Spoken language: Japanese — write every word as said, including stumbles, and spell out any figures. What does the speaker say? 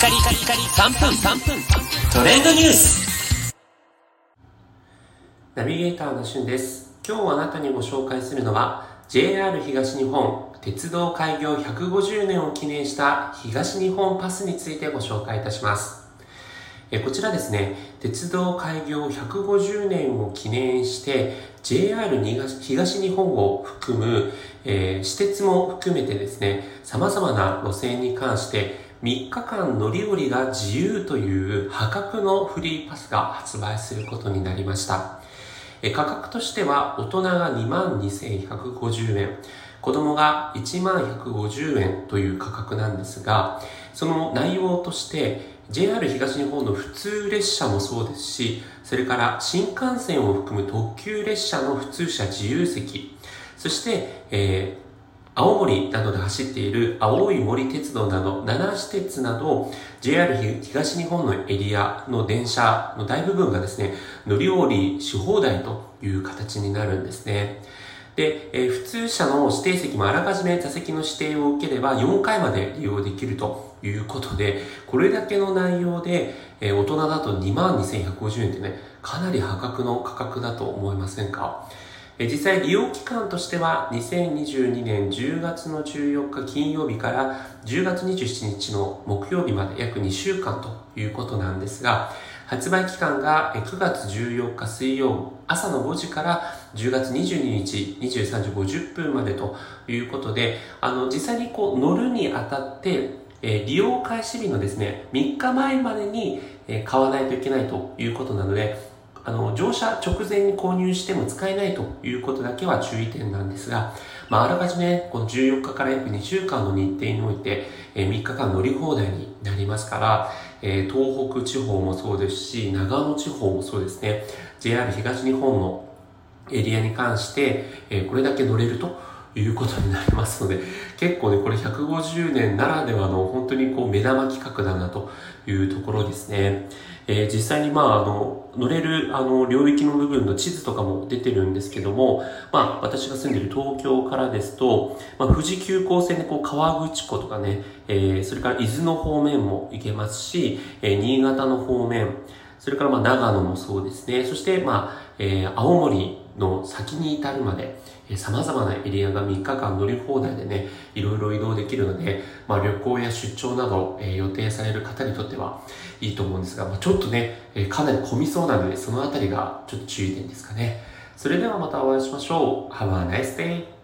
カリカリカリさんぷんトレンドニュースナビゲーターのしゅんです。今日あなたにご紹介するのは ジェイアール 東日本鉄道開業ひゃくごじゅうねんを記念した東日本パスについてご紹介いたします。えこちらですね、鉄道開業ひゃくごじゅうねんを記念して ジェイアール 東日本を含む、えー、私鉄も含めてですね、様々な路線に関してみっかかん乗り降りが自由という破格のフリーパスが発売することになりました。え価格としては大人が にまんにせんひゃくごじゅうえん、子供が いちまんひゃくごじゅうえんという価格なんですが、その内容として ジェイアール 東日本の普通列車もそうですし、それから新幹線を含む特急列車の普通車自由席、そして、えー青森などで走っている青い森鉄道など七私鉄など ジェイアール 東日本のエリアの電車の大部分がですね、乗り降りし放題という形になるんですね。で、えー、普通車の指定席もあらかじめ座席の指定を受ければよんかいまで利用できるということで、これだけの内容で、えー、大人だと にまんにせんひゃくごじゅうえんってね、かなり破格の価格だと思いませんか？実際利用期間としてはにせんにじゅうにねんじゅうがつのじゅうよっか金曜日からじゅうがつにじゅうしちにちの木曜日まで約にしゅうかんということなんですが、発売期間がくがつじゅうよっか水曜朝のごじからじゅうがつにじゅうににちにじゅうさんじごじゅっぷんまでということで、あの実際にこう乗るにあたってえー、利用開始日のですねみっかまえまでにえ買わないといけないということなので、あの乗車直前に購入しても使えないということだけは注意点なんですが、まあ、あらかじめこのじゅうよっかから約にしゅうかんの日程において、えー、みっかかん乗り放題になりますから、えー、東北地方もそうですし長野地方もそうですね、 ジェイアール 東日本のエリアに関して、えー、これだけ乗れるということになりますので、結構ねこれひゃくごじゅうねんならではの本当にこう目玉企画だなというところですね。えー、実際にまああの乗れるあの領域の部分の地図とかも出てるんですけども、まあ私が住んでいる東京からですと、まあ、富士急行線でこう河口湖とかね、えー、それから伊豆の方面も行けますし、えー、新潟の方面、それからまあ長野もそうですね、そしてまあ、えー、青森の先に至るまで、えー、様々なエリアがみっかかん乗り放題でね、いろいろ移動できるので、まあ、旅行や出張など、えー、予定される方にとってはいいと思うんですが、まあ、ちょっとね、えー、かなり混みそうなので、そのあたりがちょっと注意点ですかね。それではまたお会いしましょう。Have a nice day!